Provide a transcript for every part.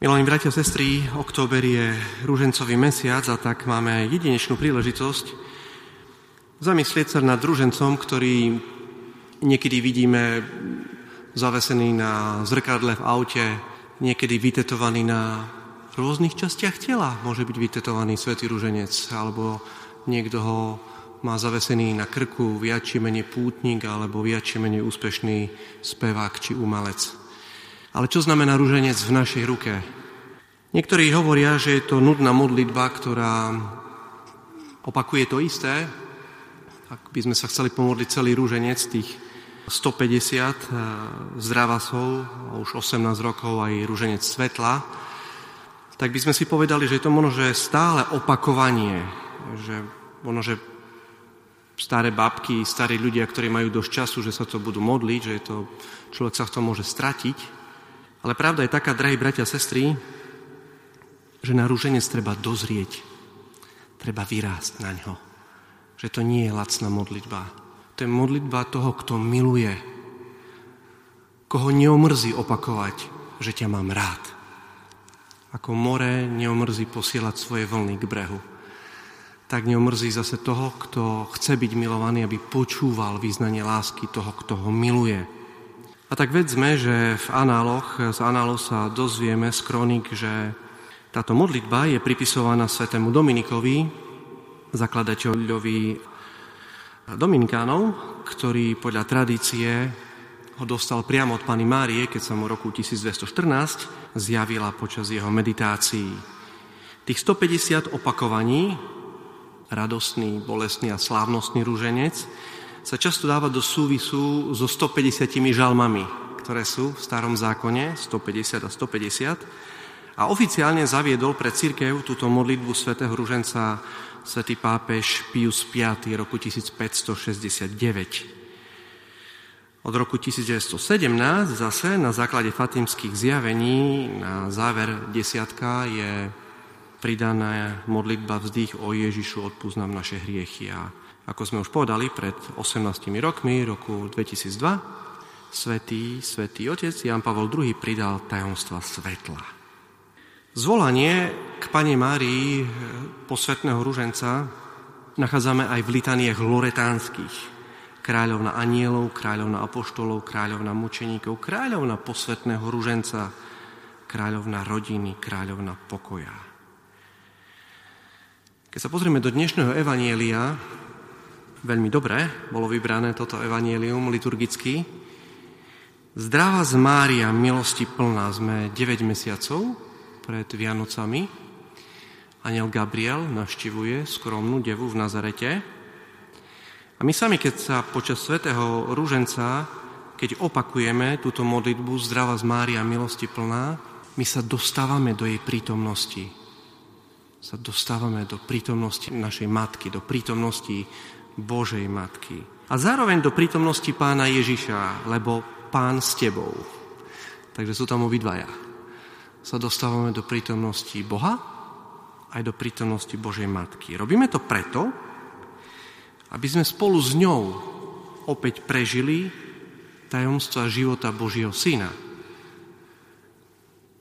Milí bratia a sestry, október je rúžencový mesiac a tak máme jedinečnú príležitosť zamyslieť sa nad rúžencom, ktorý niekedy vidíme zavesený na zrkadle v aute, niekedy vytetovaný na rôznych častiach tela. Môže byť vytetovaný svätý rúženec, alebo niekto ho má zavesený na krku, viac či menej pútnik, alebo viac či menej úspešný spevák či umelec. Ale čo znamená ruženec v našej ruke? Niektorí hovoria, že je to nudná modlitba, ktorá opakuje to isté. Ak by sme sa chceli pomodliť celý ruženec, tých 150 zdravasov, už 18 rokov aj ruženec svetla, tak by sme si povedali, že je to možnože stále opakovanie. Že možnože staré babky, starí ľudia, ktorí majú dosť času, že sa to budú modliť, že je to, človek sa v tom môže stratiť. Ale pravda je taká, drahí bratia a sestry, že na rúženec treba dozrieť. Treba vyrásť na ňo. Že to nie je lacná modlitba. To je modlitba toho, kto miluje. Koho neomrzí opakovať, že ťa mám rád. Ako more neomrzí posielať svoje vlny k brehu. Tak neomrzí zase toho, kto chce byť milovaný, aby počúval vyznanie lásky toho, kto ho miluje. A tak vedzme, že z análov sa dozvieme z kroník, že táto modlitba je pripisovaná svätému Dominikovi, zakladateľovi Dominikánov, ktorý podľa tradície ho dostal priamo od Panny Márie, keď sa mu roku 1214 zjavila počas jeho meditácií. Tých 150 opakovaní, radostný, bolestný a slávnostný ruženec, sa často dáva do súvisu so 150 žalmami, ktoré sú v starom zákone, 150 a 150. A oficiálne zaviedol pre cirkev túto modlitbu svätého ruženca svätý pápež Pius V roku 1569. Od roku 1917 zase na základe fatimských zjavení na záver desiatka je pridaná modlitba vzdých o Ježišu, odpúsť nám naše hriechy. A ako sme už povedali, pred 18 rokmi, roku 2002, svätý otec Ján Pavol II pridal tajomstva svetla. Zvolanie k Panne Márii posvätného ruženca nachádzame aj v litaniách loretánskych. Kráľovna anielov, kráľovna apoštolov, kráľovna mučeníkov, kráľovna posvätného ruženca, kráľovna rodiny, kráľovna pokoja. Keď sa pozrieme do dnešného evanjelia, veľmi dobre bolo vybrané toto evanjelium liturgicky. Zdravá z Mária, milosti plná, sme 9 mesiacov pred Vianocami. Anjel Gabriel navštívuje skromnú devu v Nazarete. A my sami, keď sa počas svätého ruženca, keď opakujeme túto modlitbu Zdravá z Mária, milosti plná, my sa dostávame do jej prítomnosti. Sa dostávame do prítomnosti našej matky, do prítomnosti Božej Matky. A zároveň do prítomnosti Pána Ježiša, lebo Pán s tebou. Takže sú tam obidvaja. Sa dostávame do prítomnosti Boha aj do prítomnosti Božej Matky. Robíme to preto, aby sme spolu s ňou opäť prežili tajomstva života Božieho Syna,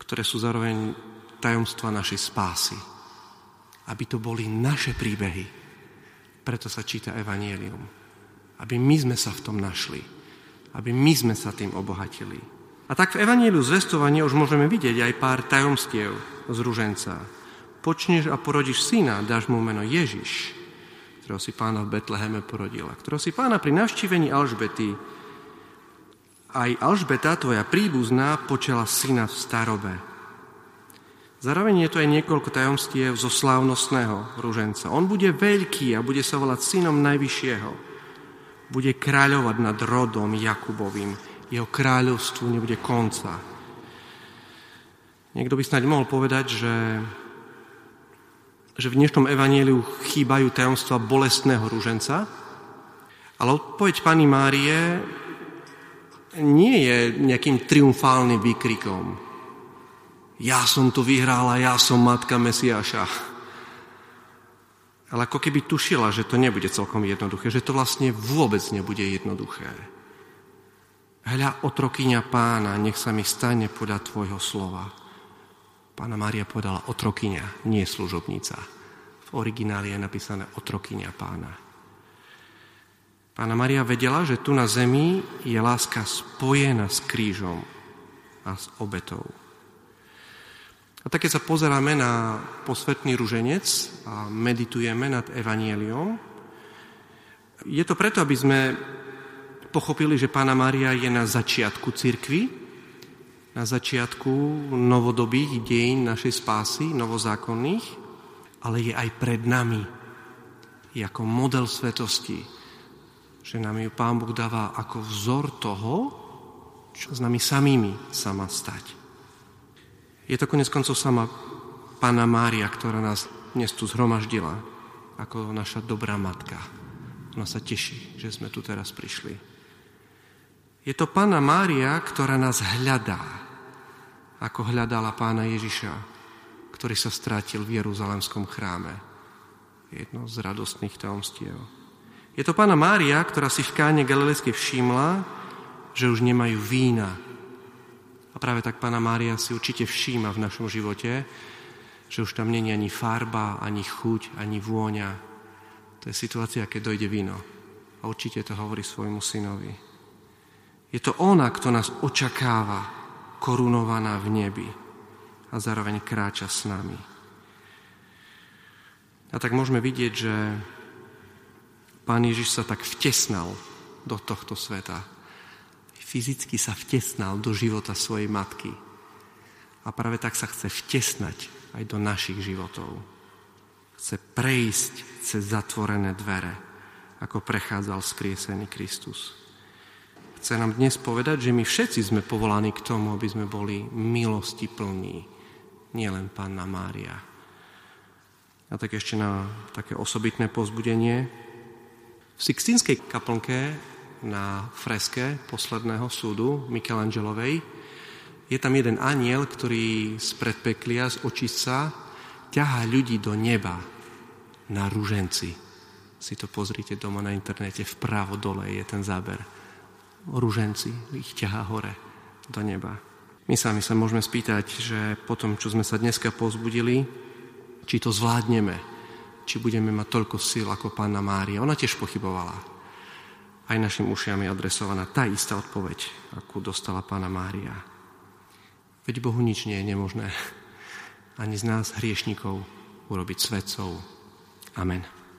ktoré sú zároveň tajomstva našej spásy. Aby to boli naše príbehy. Preto sa číta evanjelium. Aby my sme sa v tom našli. Aby my sme sa tým obohatili. A tak v evanjeliu zvestovania už môžeme vidieť aj pár tajomstiev z ruženca. Počneš a porodíš syna, dáš mu meno Ježiš, ktorého si Pána v Betleheme porodila, ktorého si Pána pri navštívení Alžbety. Aj Alžbeta, tvoja príbuzná, počela syna v starobe. Zároveň je to aj niekoľko tajomstiev zo slávnostného ruženca. On bude veľký a bude sa volať synom najvyššieho. Bude kráľovať nad rodom Jakubovým. Jeho kráľovstvu nebude konca. Niekto by snáď mohol povedať, že v dnešnom evanjeliu chýbajú tajomstva bolestného ruženca, ale odpoveď Panny Márie nie je nejakým triumfálnym výkrikom. Ja som to vyhrála, ja som matka Mesiaša. Ale ako keby tušila, že to nebude celkom jednoduché, že to vlastne vôbec nebude jednoduché. Hľa, otrokyňa Pána, nech sa mi stane podľa tvojho slova. Panna Mária povedala otrokyňa, nie služobnica. V origináli je napísané otrokyňa pána. Panna Mária vedela, že tu na zemi je láska spojená s krížom a s obetou. A tak, keď sa pozeráme na posvätný ruženec a meditujeme nad evanjeliom, je to preto, aby sme pochopili, že Panna Mária je na začiatku cirkvi, na začiatku novodobých dejín našej spásy, novozákonných, ale je aj pred nami, je ako model svetosti, že nám ju Pán Boh dáva ako vzor toho, čo s nami samými sa má stať. Je to konec koncov sama Panna Mária, ktorá nás dnes tu zhromaždila ako naša dobrá matka. Ona sa teší, že sme tu teraz prišli. Je to Panna Mária, ktorá nás hľadá, ako hľadala Pána Ježiša, ktorý sa strátil v Jeruzalemskom chráme. Jedno z radostných tajomstiev. Je to Panna Mária, ktorá si v Káne galilejskej všimla, že už nemajú vína. A práve tak Panna Mária si určite všíma v našom živote, že už tam není ani farba, ani chuť, ani vôňa. To je situácia, keď dojde víno. A určite to hovorí svojmu synovi. Je to ona, kto nás očakáva, korunovaná v nebi. A zároveň kráča s nami. A tak môžeme vidieť, že Pán Ježiš sa tak vtesnal do tohto sveta. Fyzicky sa vtesnal do života svojej matky. A práve tak sa chce vtesnať aj do našich životov. Chce prejsť cez zatvorené dvere, ako prechádzal skriesený Kristus. Chce nám dnes povedať, že my všetci sme povolaní k tomu, aby sme boli milosti plní. Nielen Panna Mária. A tak ešte na také osobitné povzbudenie. V Sixtínskej kaplnke na freske posledného súdu Michelangelovej je tam jeden anjel, ktorý z predpeklia, z očistca ťahá ľudí do neba na ruženci. Si to pozrite doma na internete, vpravo dole je ten záber. Ruženci ich ťahá hore do neba. My sami sa môžeme spýtať, že po tom, čo sme sa dneska povzbudili, či to zvládneme, či budeme mať toľko síl ako Panna Mária. Ona tiež pochybovala. Aj našim ušiam je adresovaná tá istá odpoveď, akú dostala Panna Mária. Veď Bohu nič nie je nemožné. Ani z nás, hriešnikov, urobiť svetcov. Amen.